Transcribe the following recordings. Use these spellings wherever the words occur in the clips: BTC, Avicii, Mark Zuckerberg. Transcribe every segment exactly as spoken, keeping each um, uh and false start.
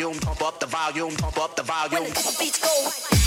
volume, pump up the volume, pump up the volume. When the beats go. When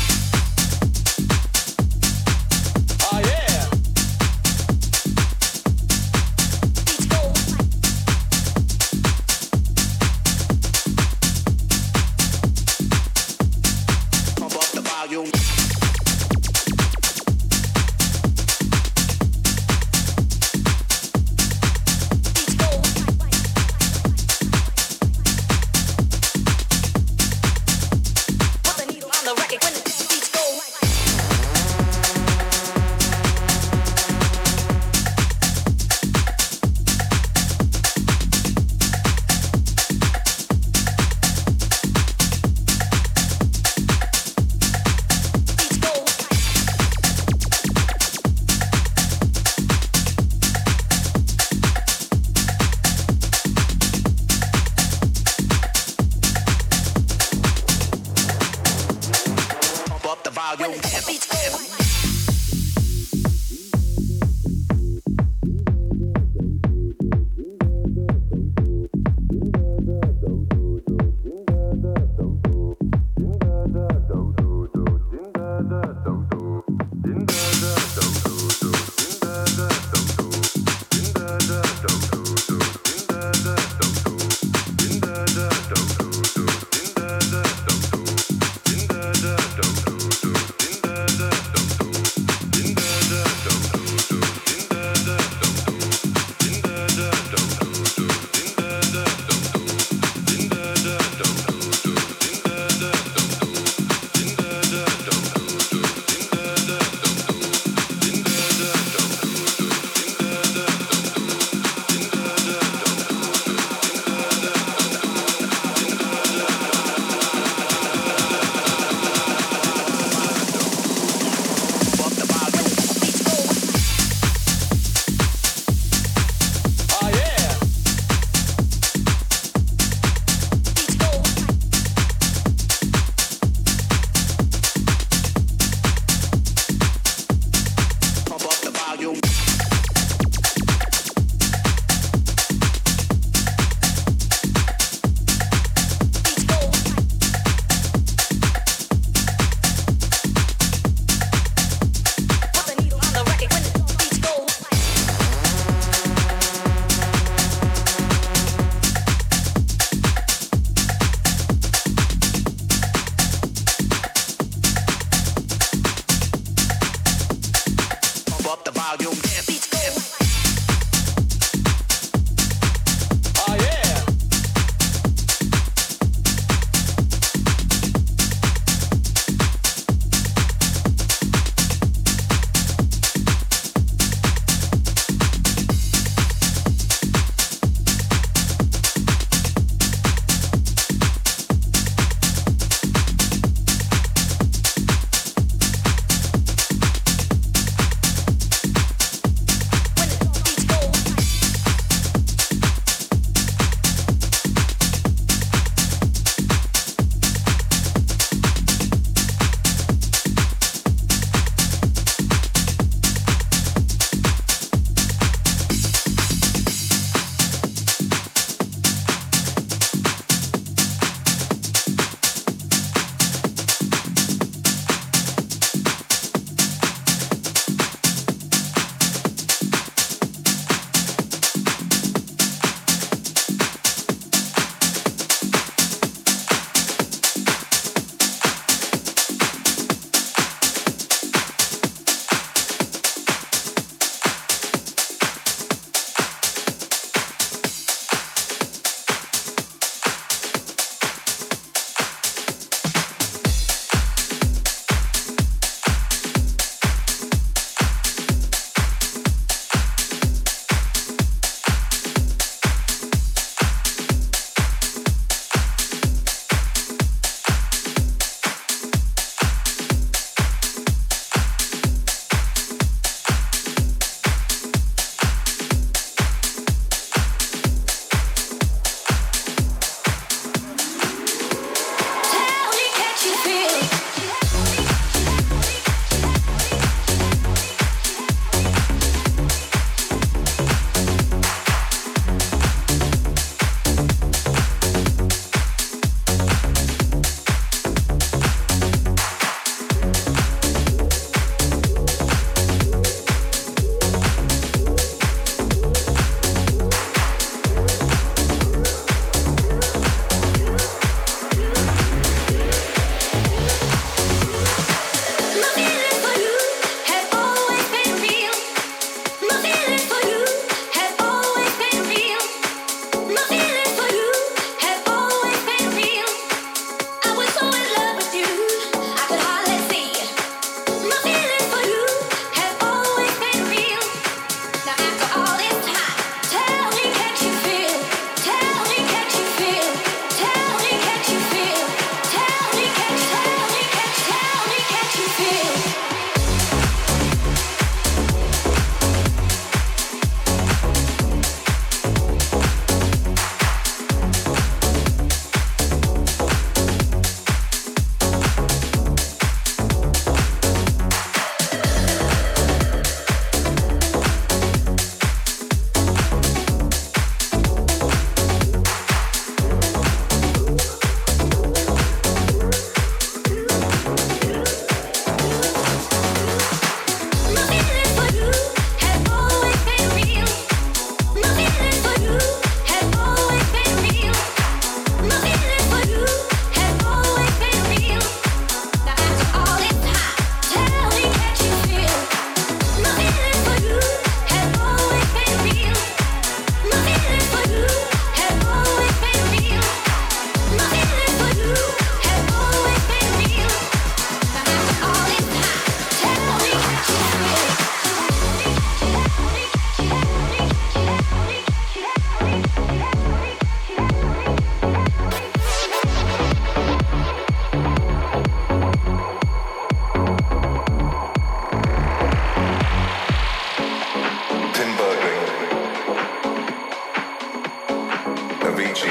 Avicii,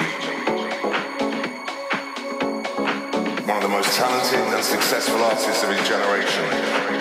one of the most talented and successful artists of his generation.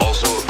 Also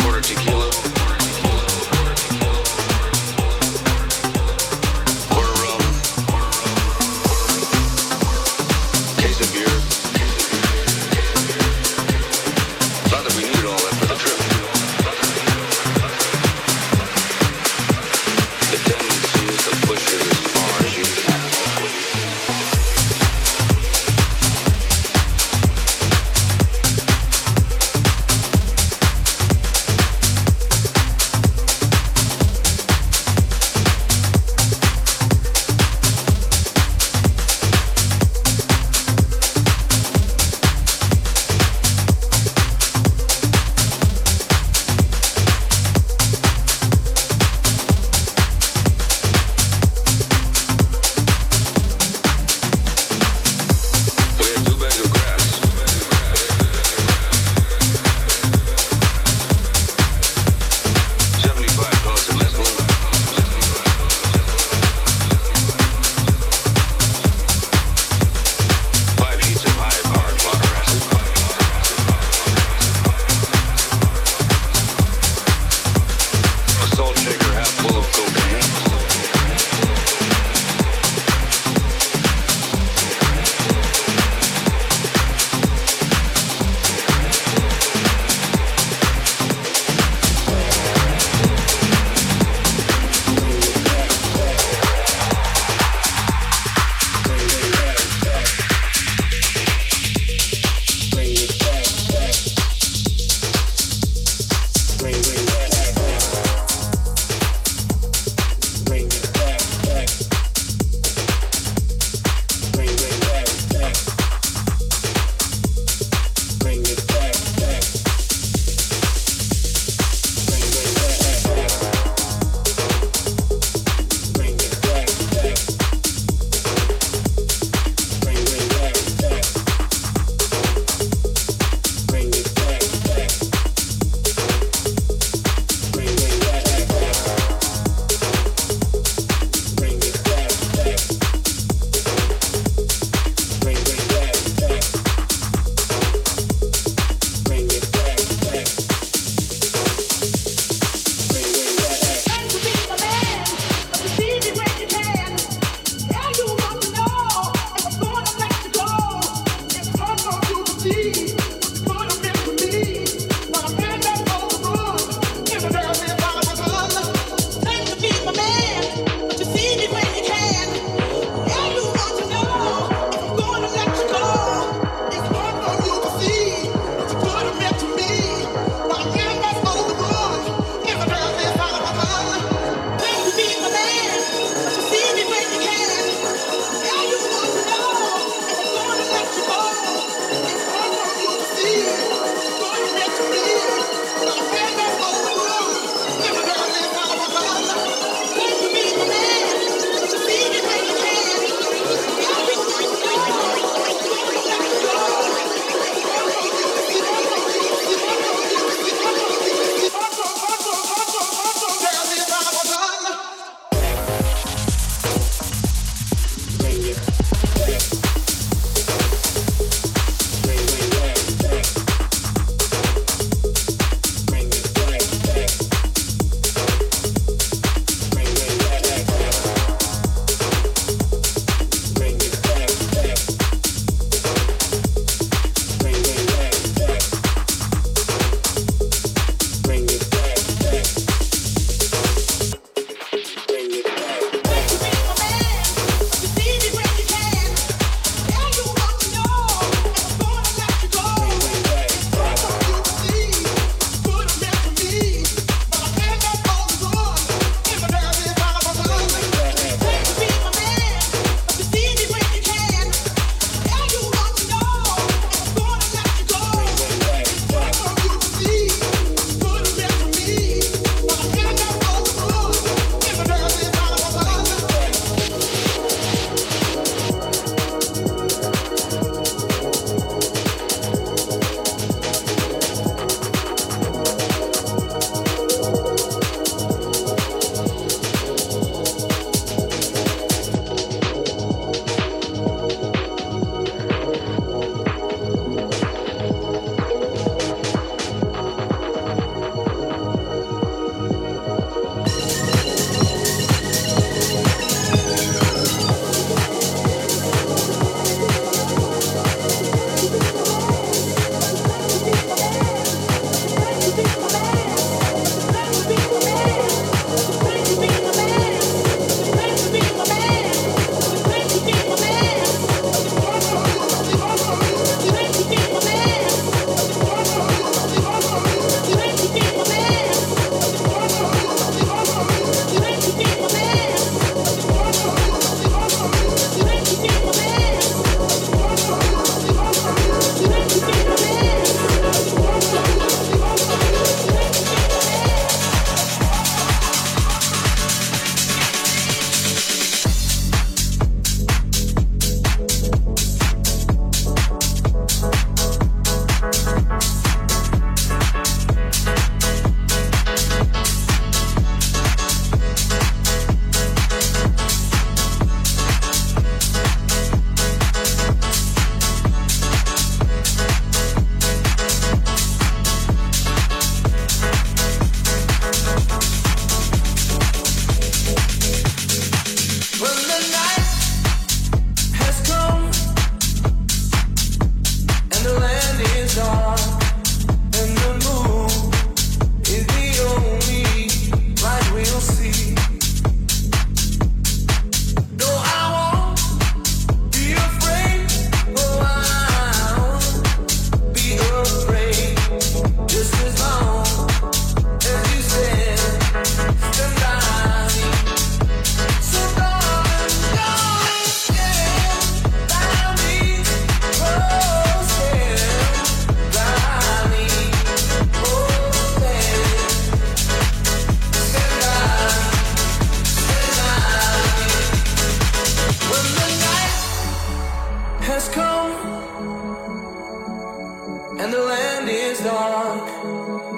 is dark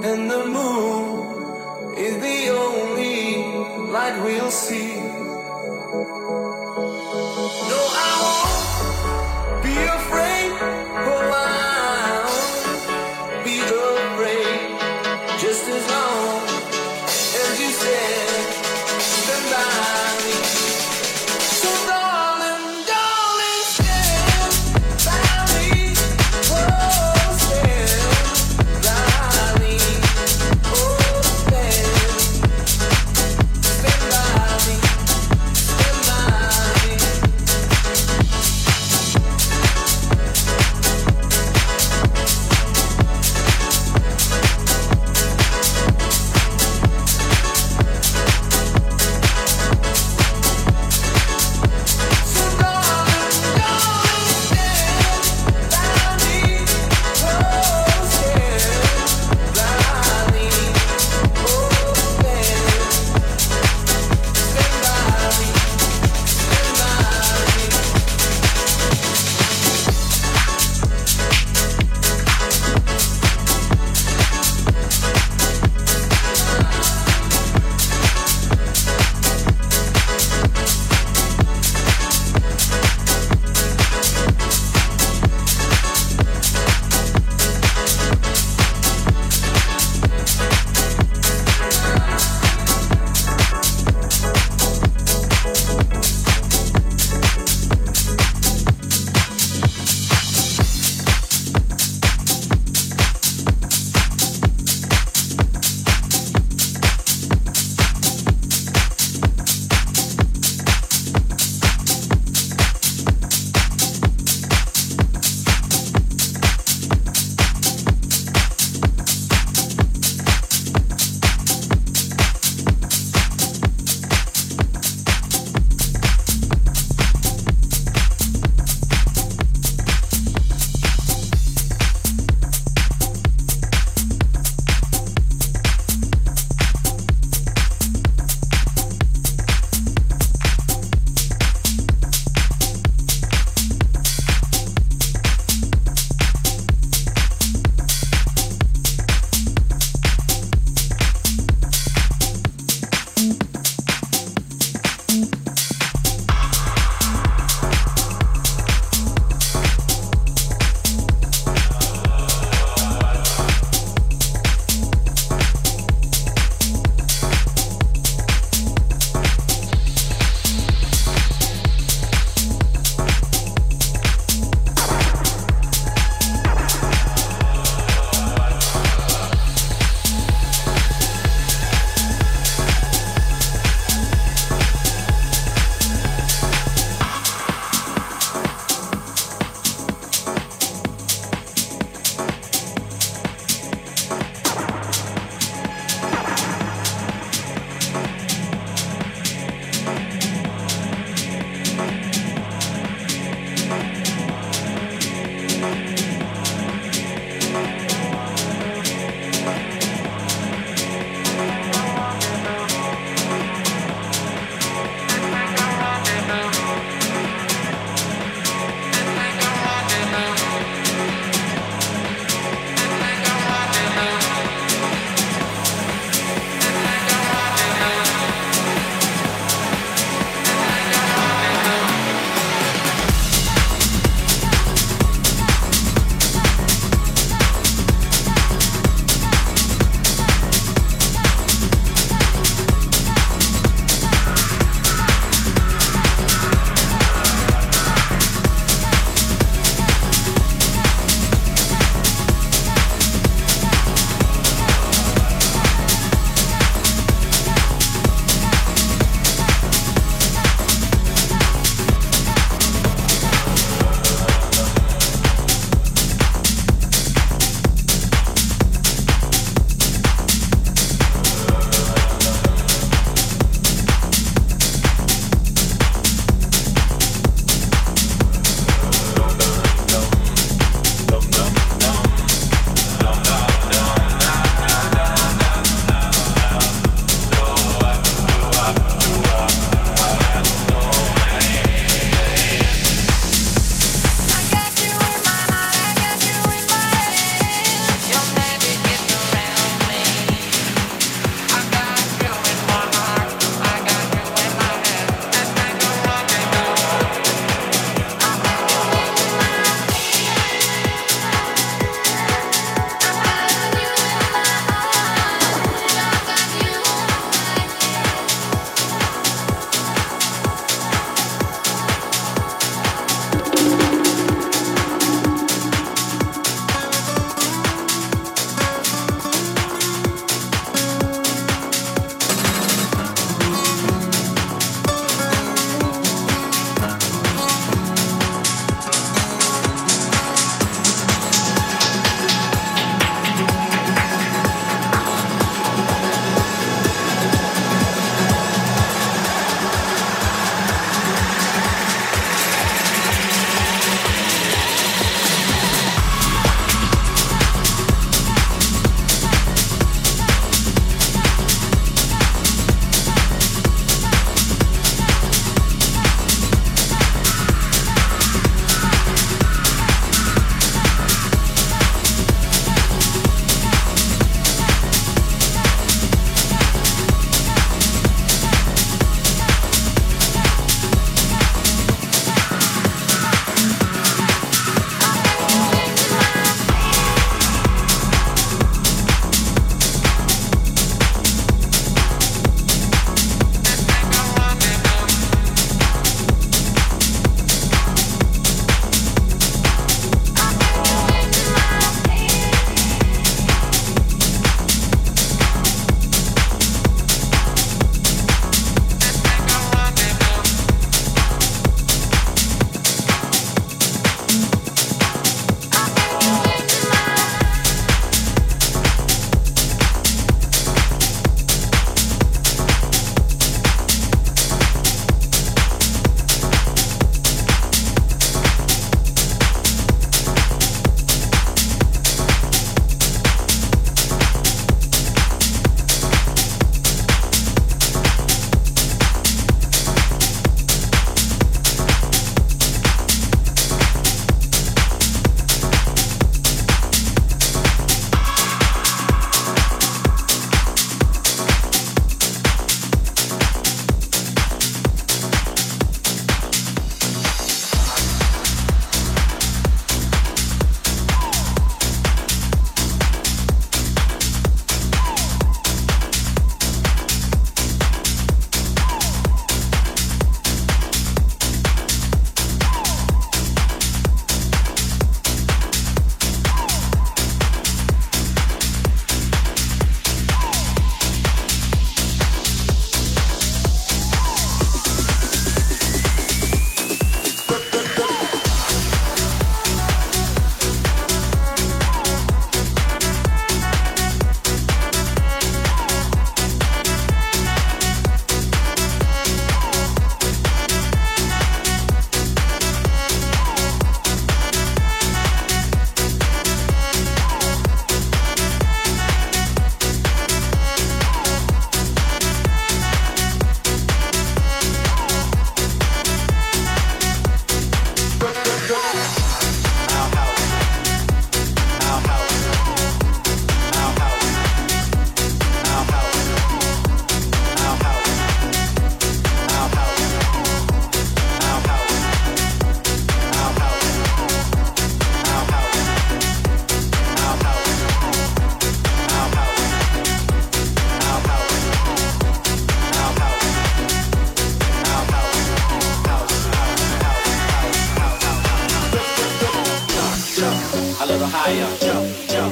and the moon is the only light we'll see. No, I won't be afraid. Oh, I won't be afraid. Just as long as you stand by. Bye.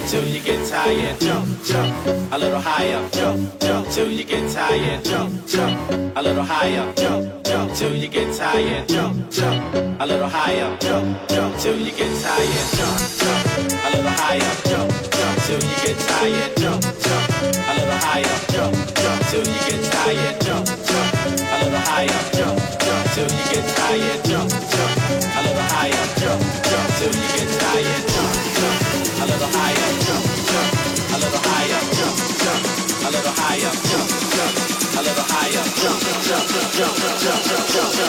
till you get tired. Jump, jump, a little higher. Jump, jump, till you get tired. Jump, jump, a little higher. Jump, jump, till you get tired. Jump, jump, a little higher. Jump, jump, till you get tired. Jump, jump, a little higher. Jump, jump, till you get tired. Jump, jump, a little higher. Jump, jump, till you get tired. Jump, jump, a little higher. Jump, jump, till you get tired. Jump, jump, a little higher. Jump, jump, till you get tired. Jump, jump, a little higher. Jump, jump, a little higher. Jump, jump, a little higher. Jump, jump, a little higher. Jump, jump, jump, jump, jump, jump, jump,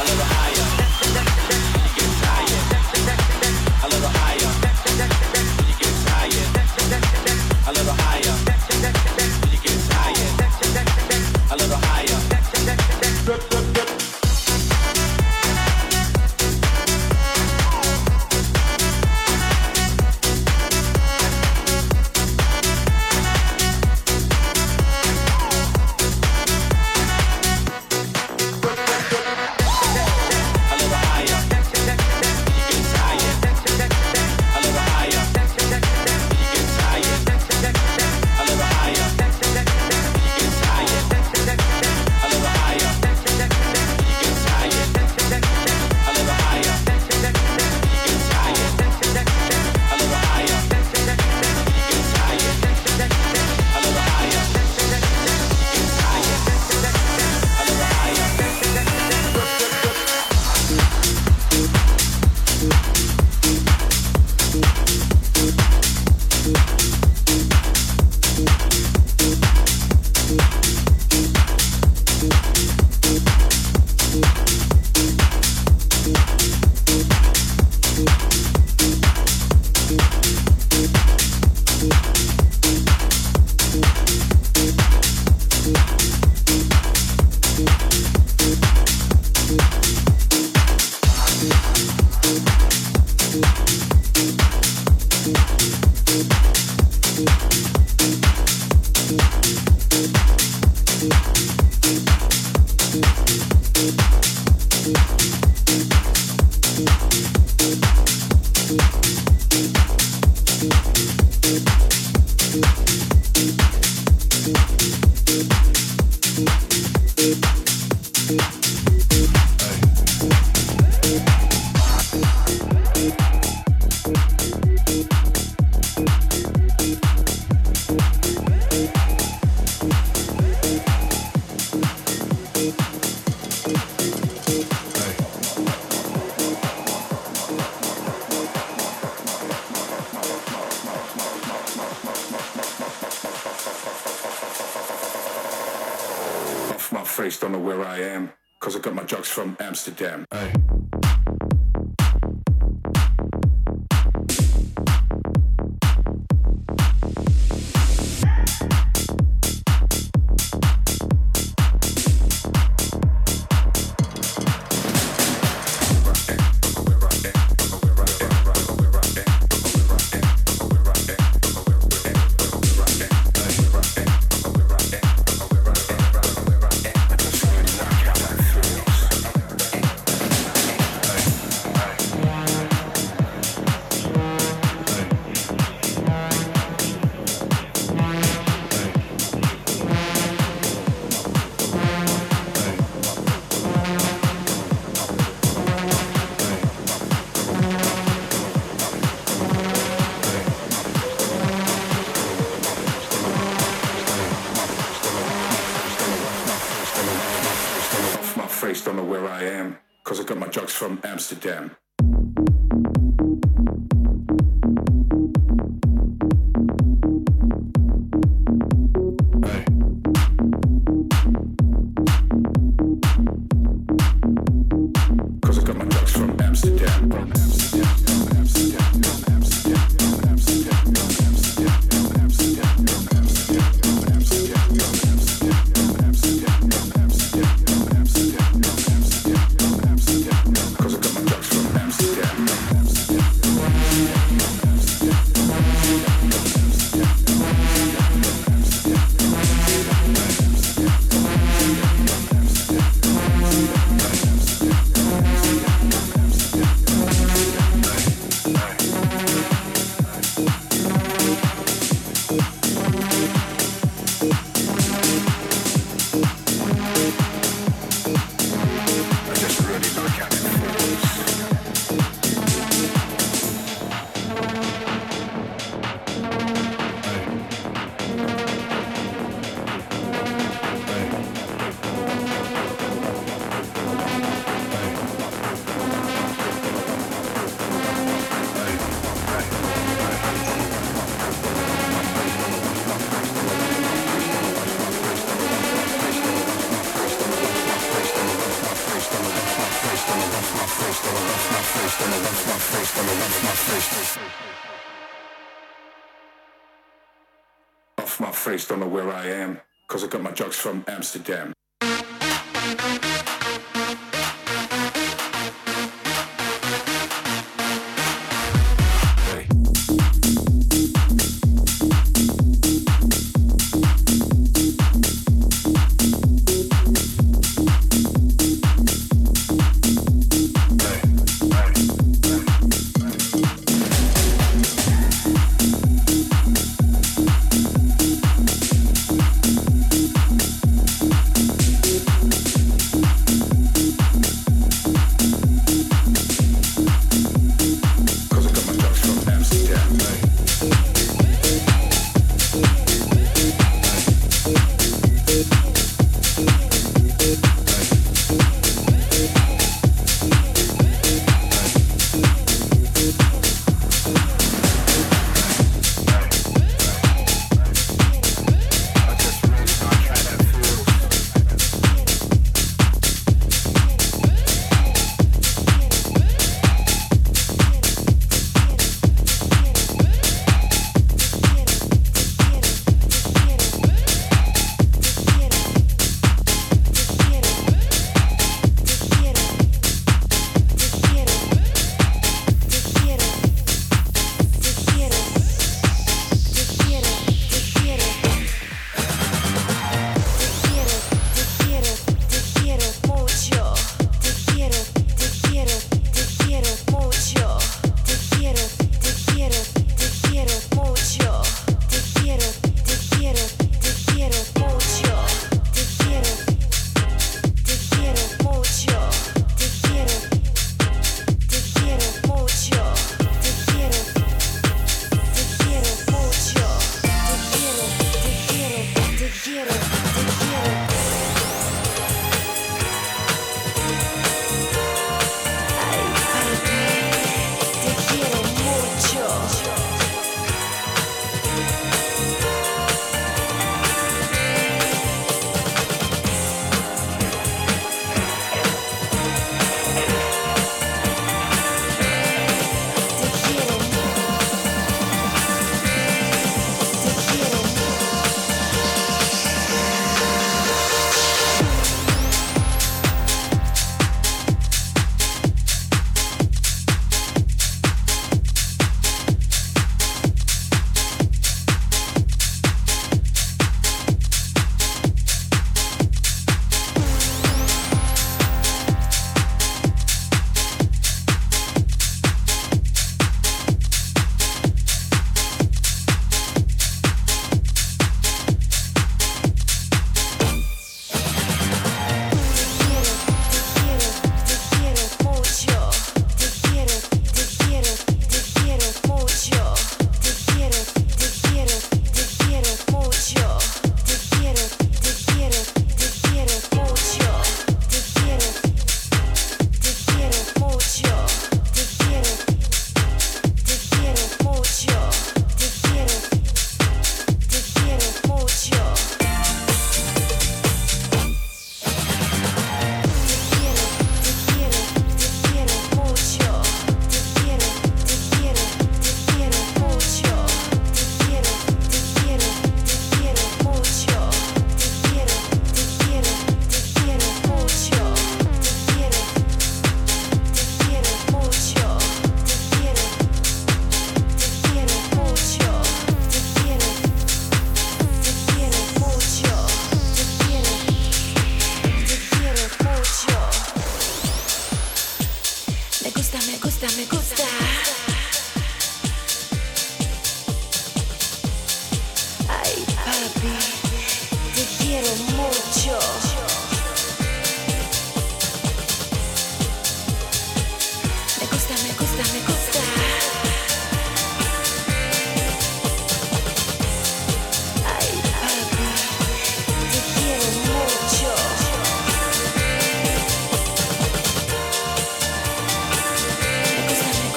A little higher. You get tired. A little higher. You get tired. A little higher. You get tired. A little higher. Amsterdam. Hey. Don't know where I am, 'cause I got my drugs from Amsterdam. We'll be right back. my face, don't know where I am, cause I got my drugs from Amsterdam.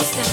Stop.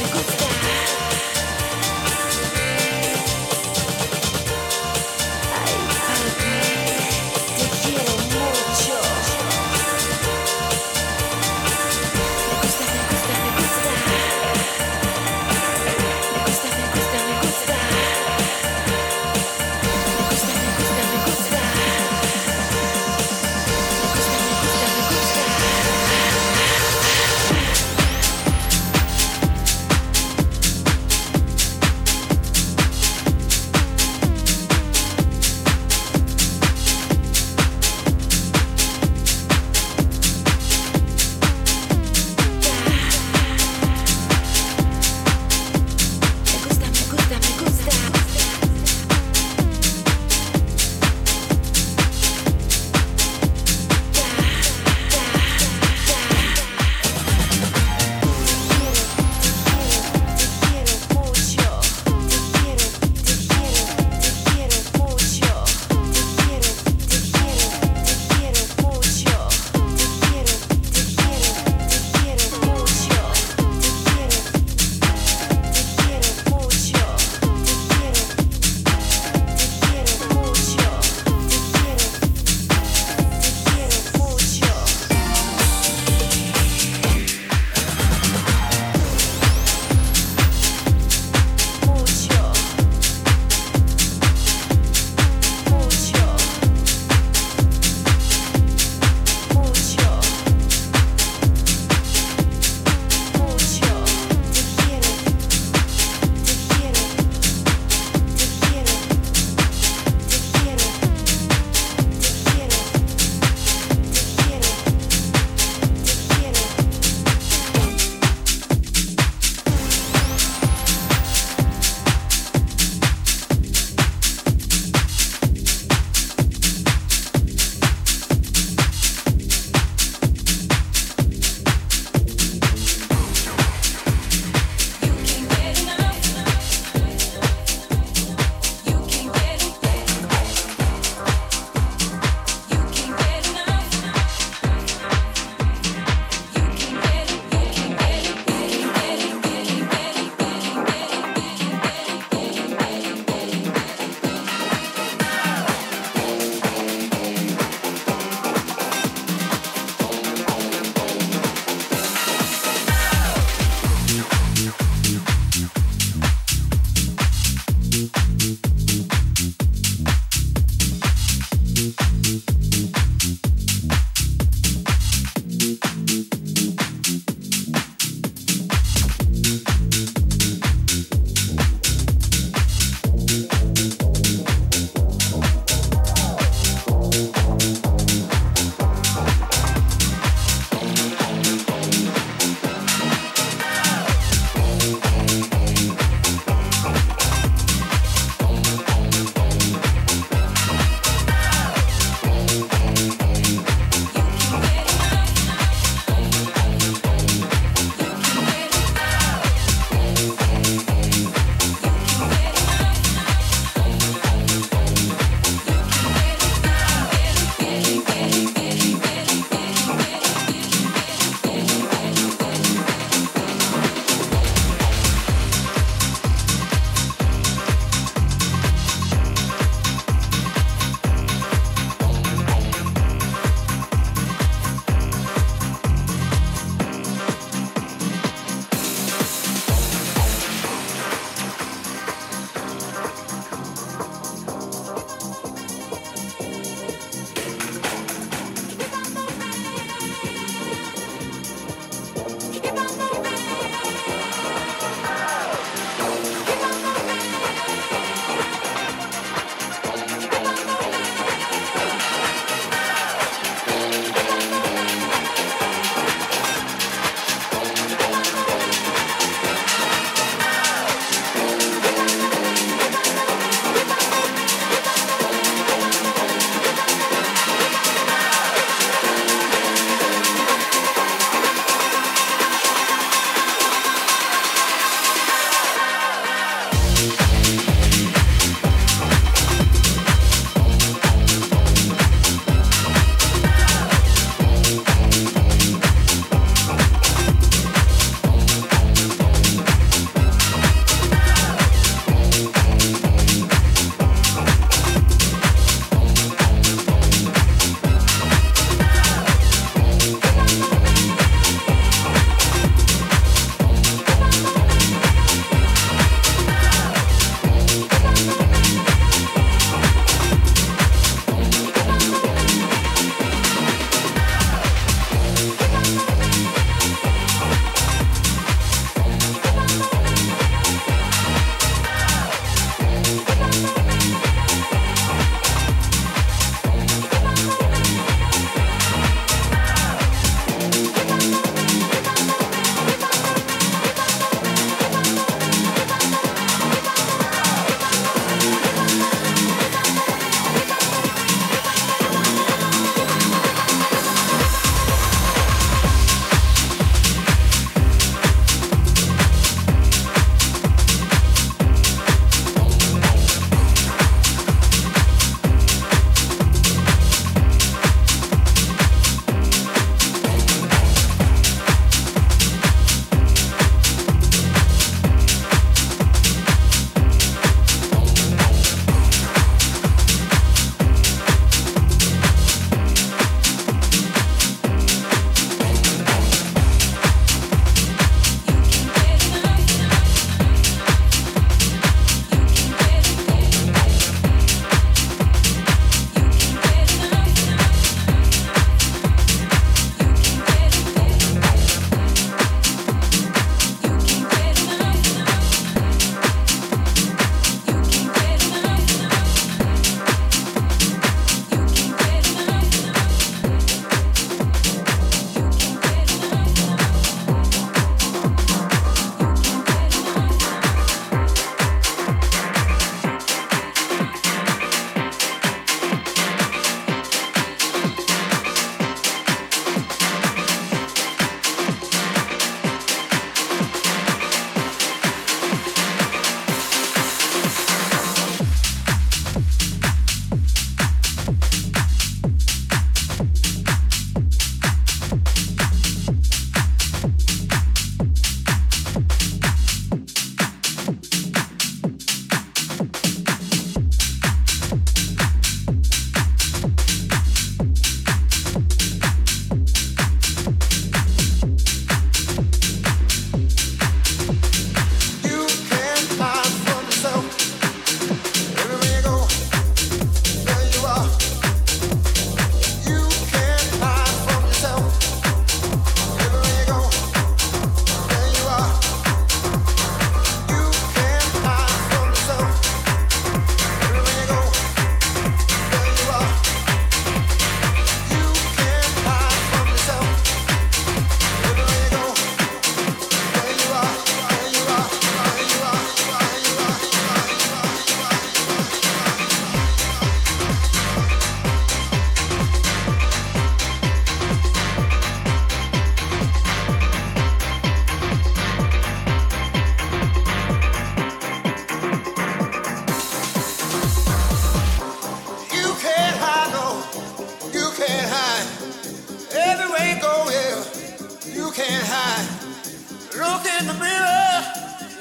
look in the mirror,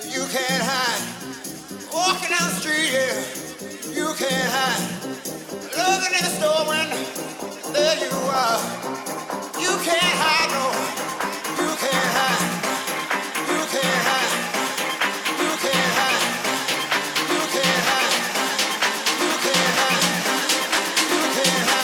you can't hide. Walking down the street, yeah, you can't hide. Looking in the store window, there you are. You can't hide, no. You can't hide. You can't hide. You can't hide. You can't hide. You can't hide. You can't hide. You can't hide. You can't hide.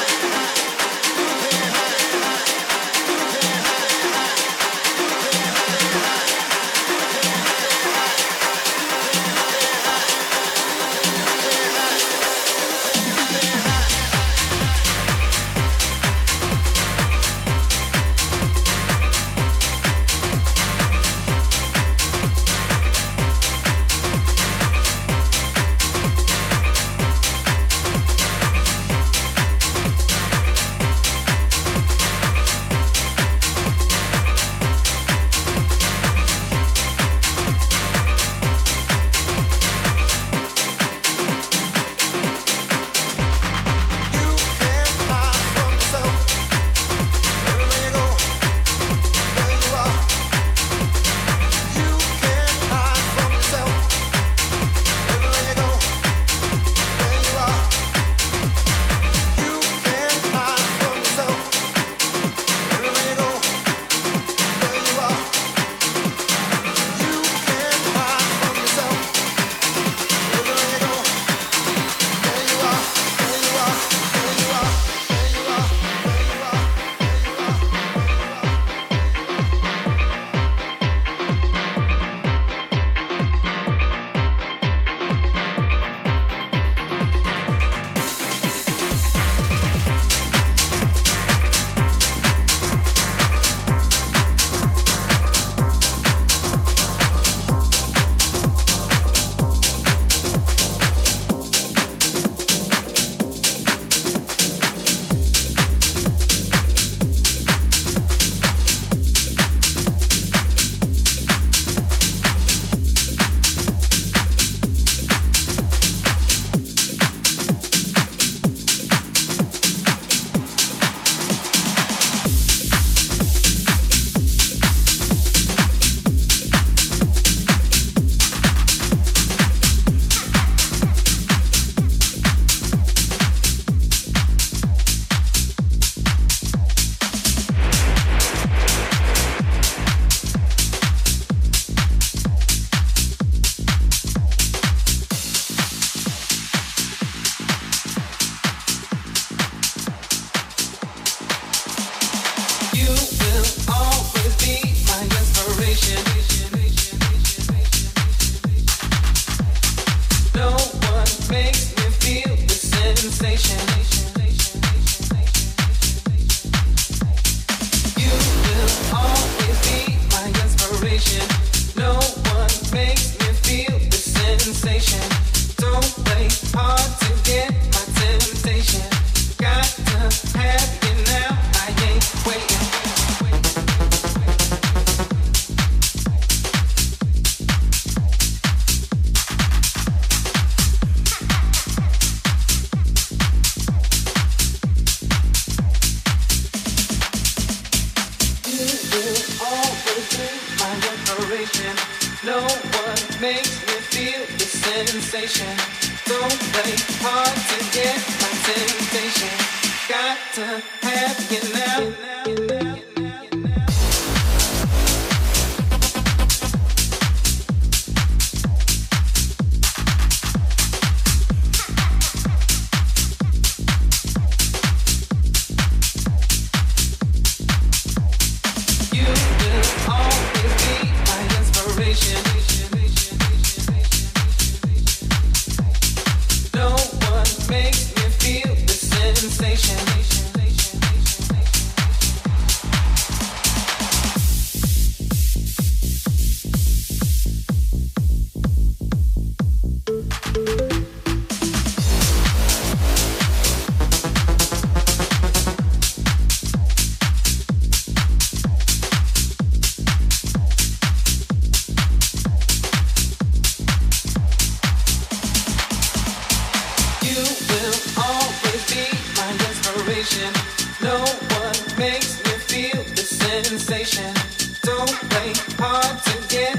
Don't play hard to get.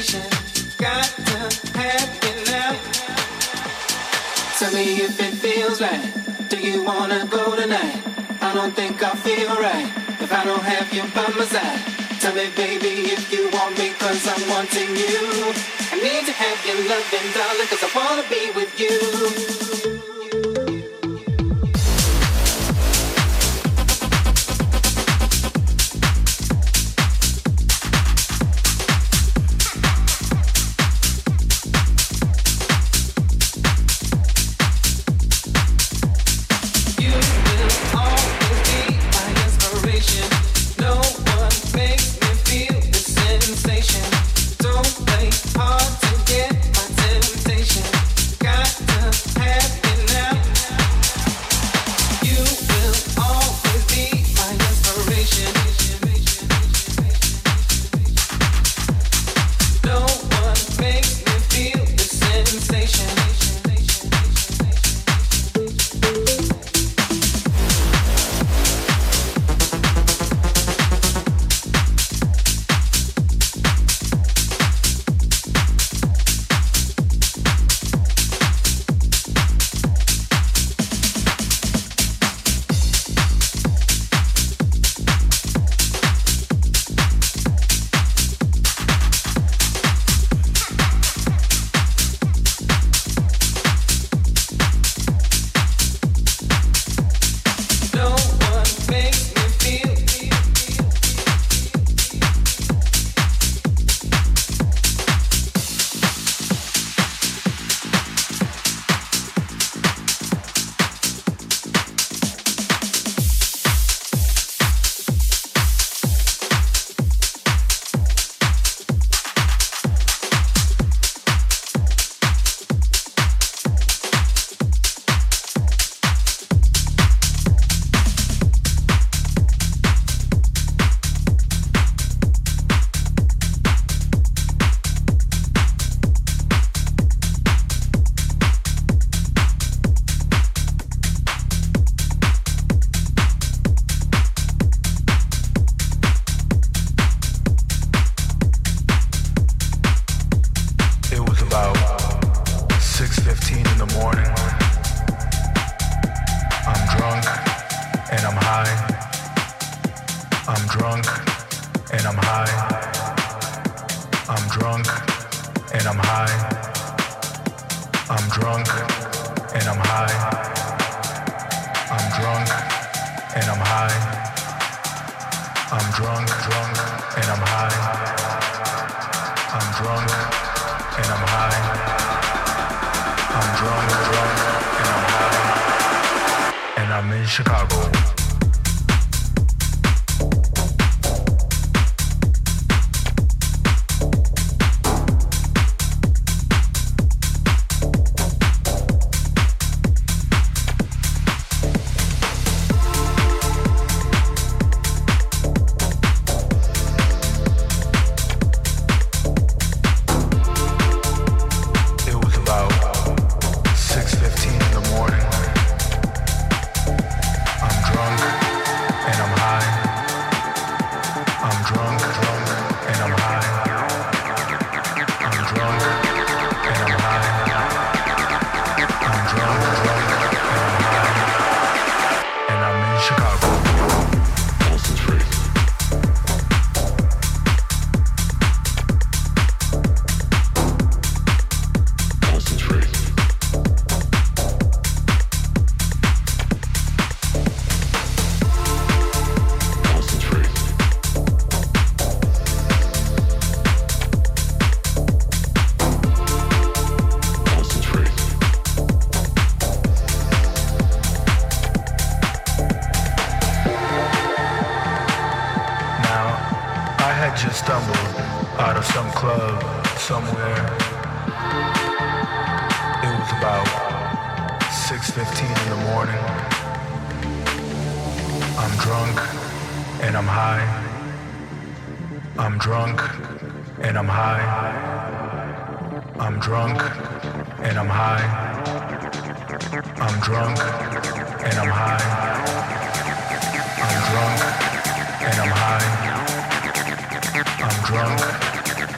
conversation. Got to have it now. Tell me if it feels right. Do you wanna go tonight? I don't think I'll feel right if I don't have you by my side. Tell me, baby, if you want me, cause I'm wanting you. I need to have your loving, darling, cause I wanna be with you.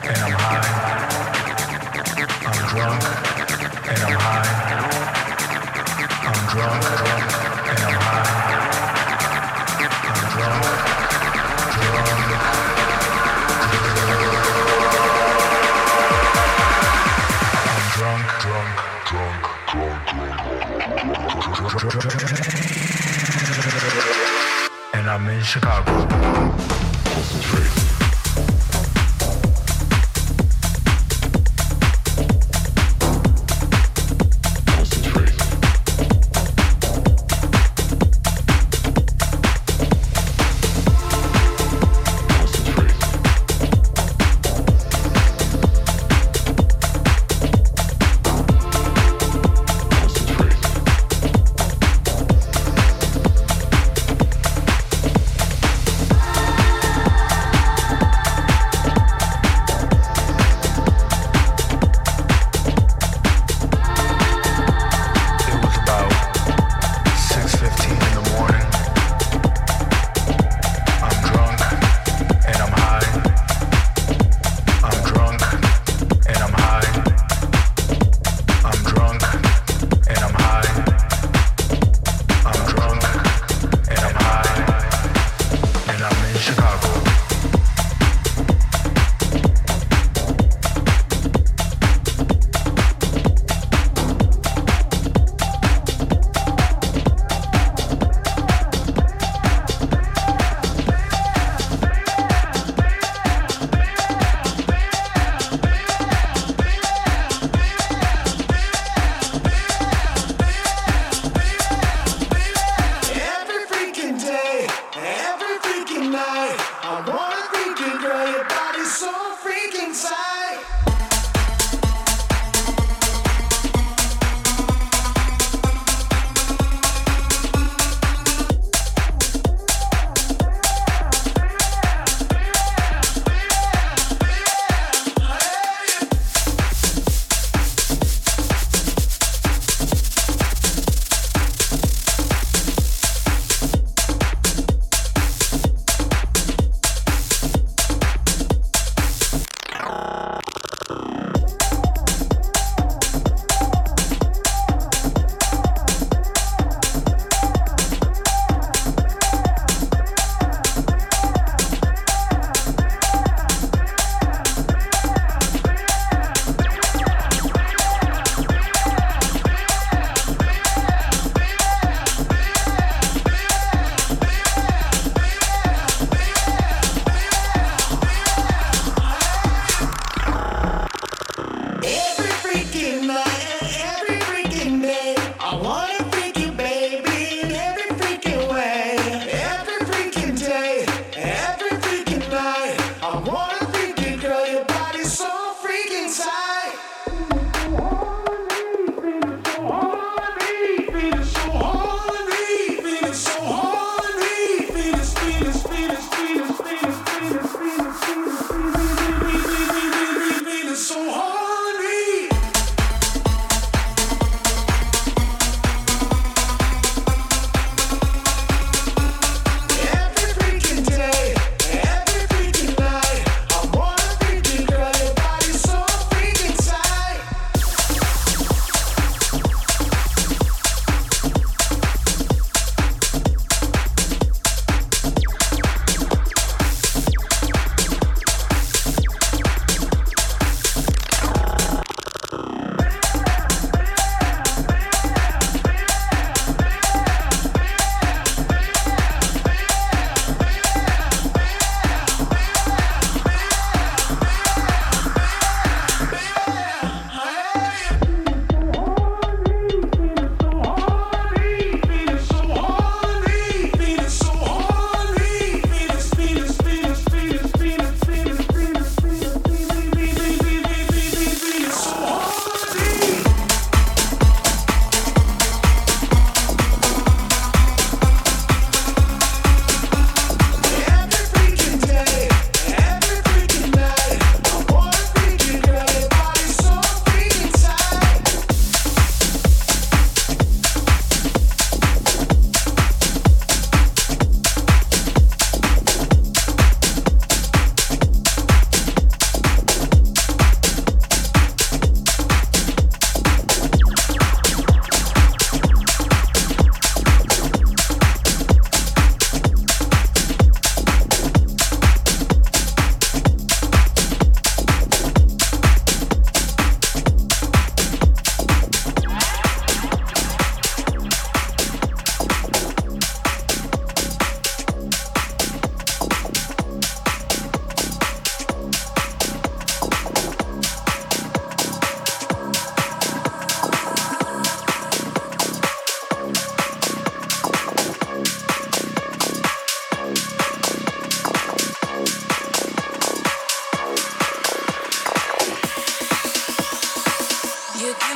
and I'm high. I'm drunk and I'm high. I'm drunk and I'm high. I'm drunk, drunk, drunk, drunk, drunk, drunk, and I'm in Chicago. Concentrate.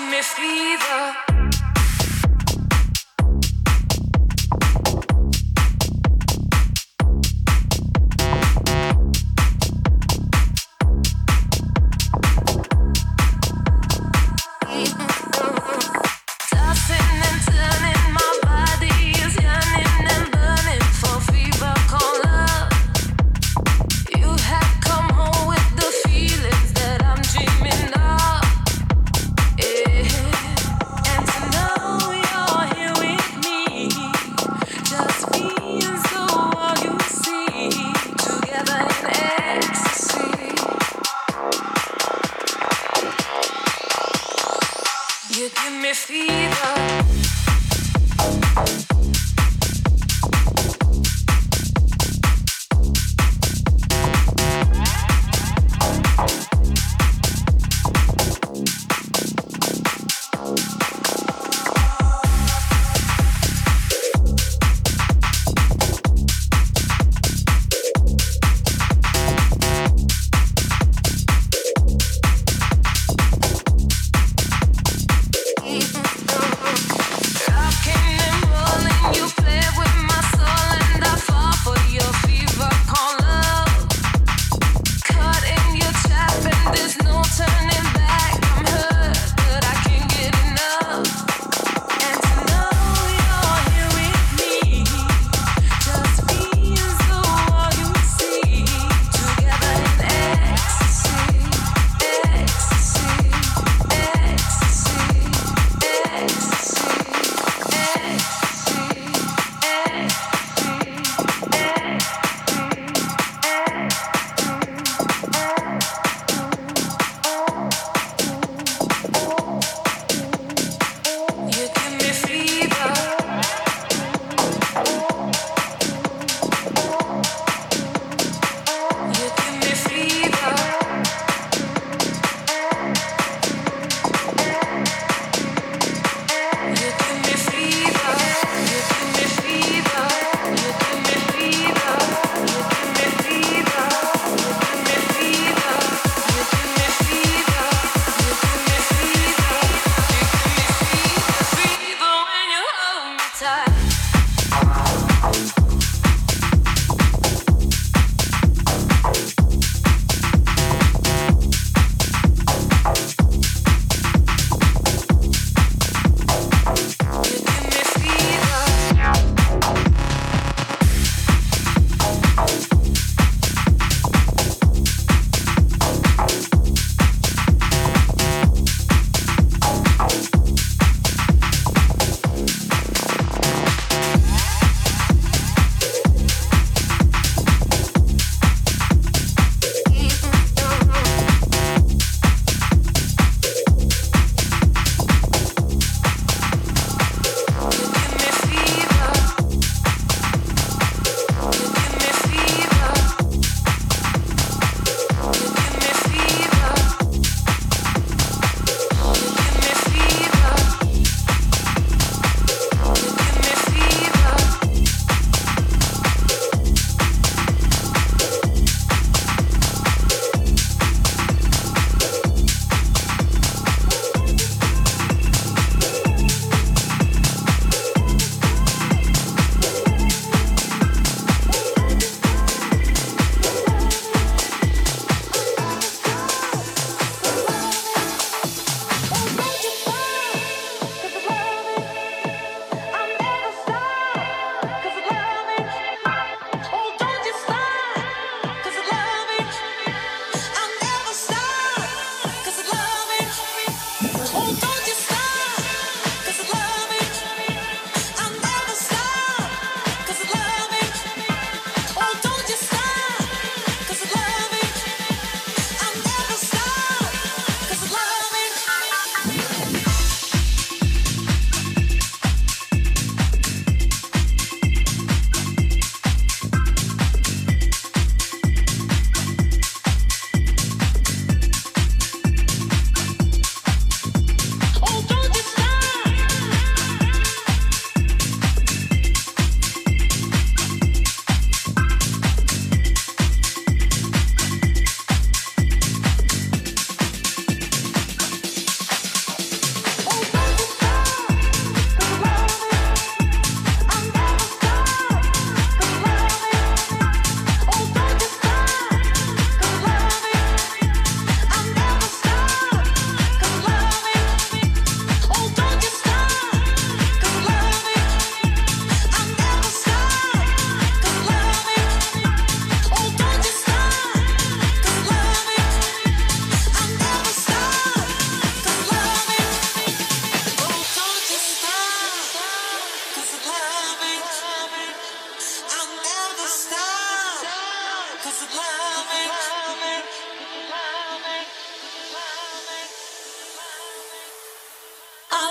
Chapter.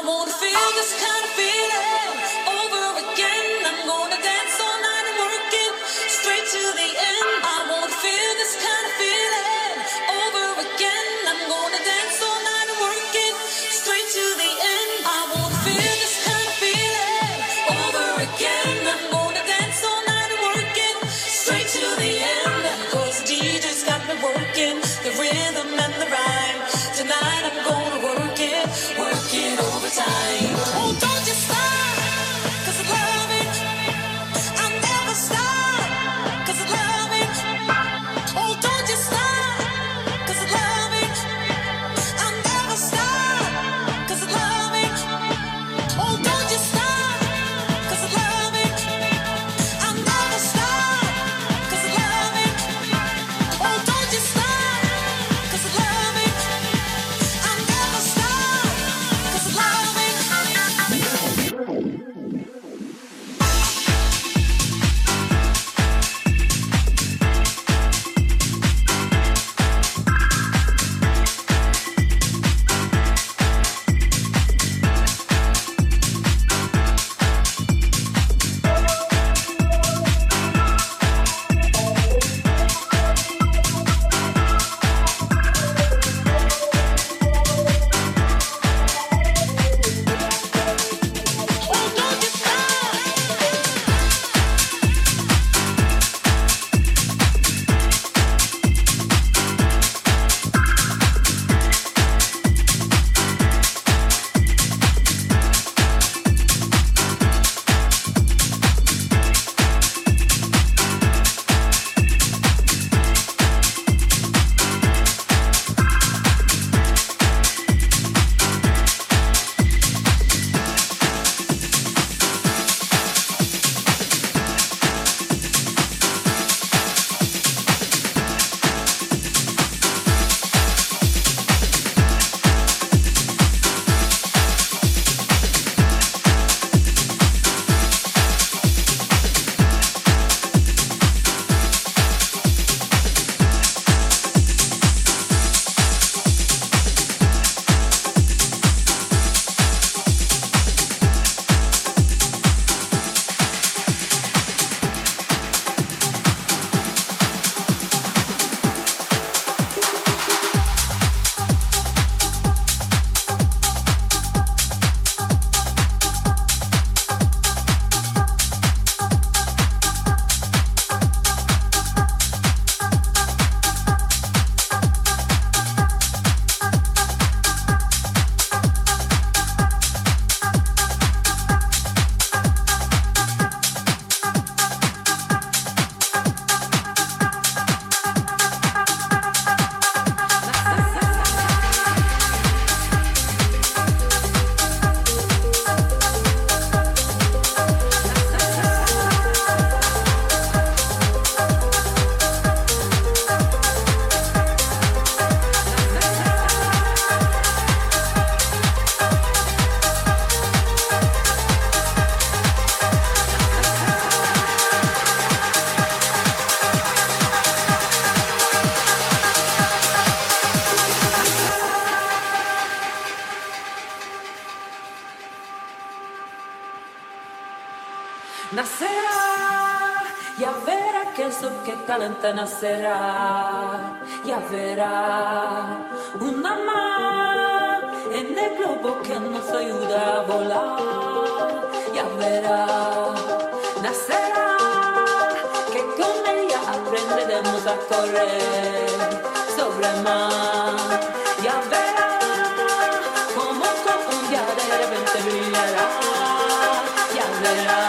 Nascerá, ya verá que su que talenta nacerá, ya verá una mano en el globo que nos ayuda a volar, ya verá, nacerá, que con ella aprenderemos a correr sobre el mar, ya verá, como con un día de repente brillará, ya verá.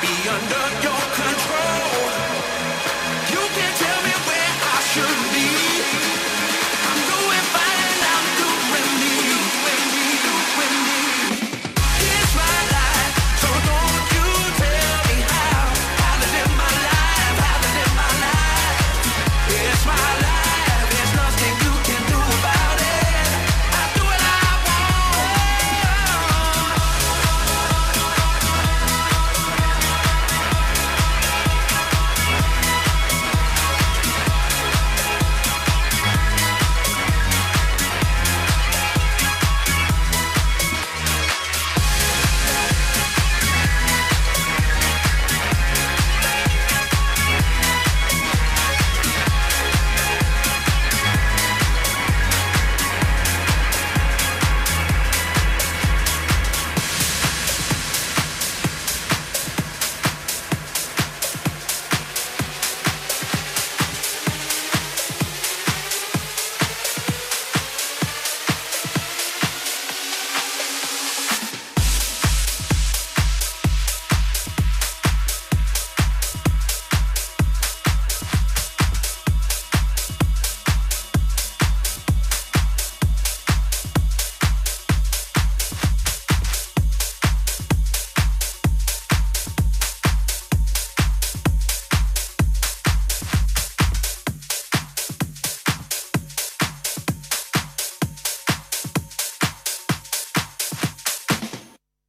Be under your control.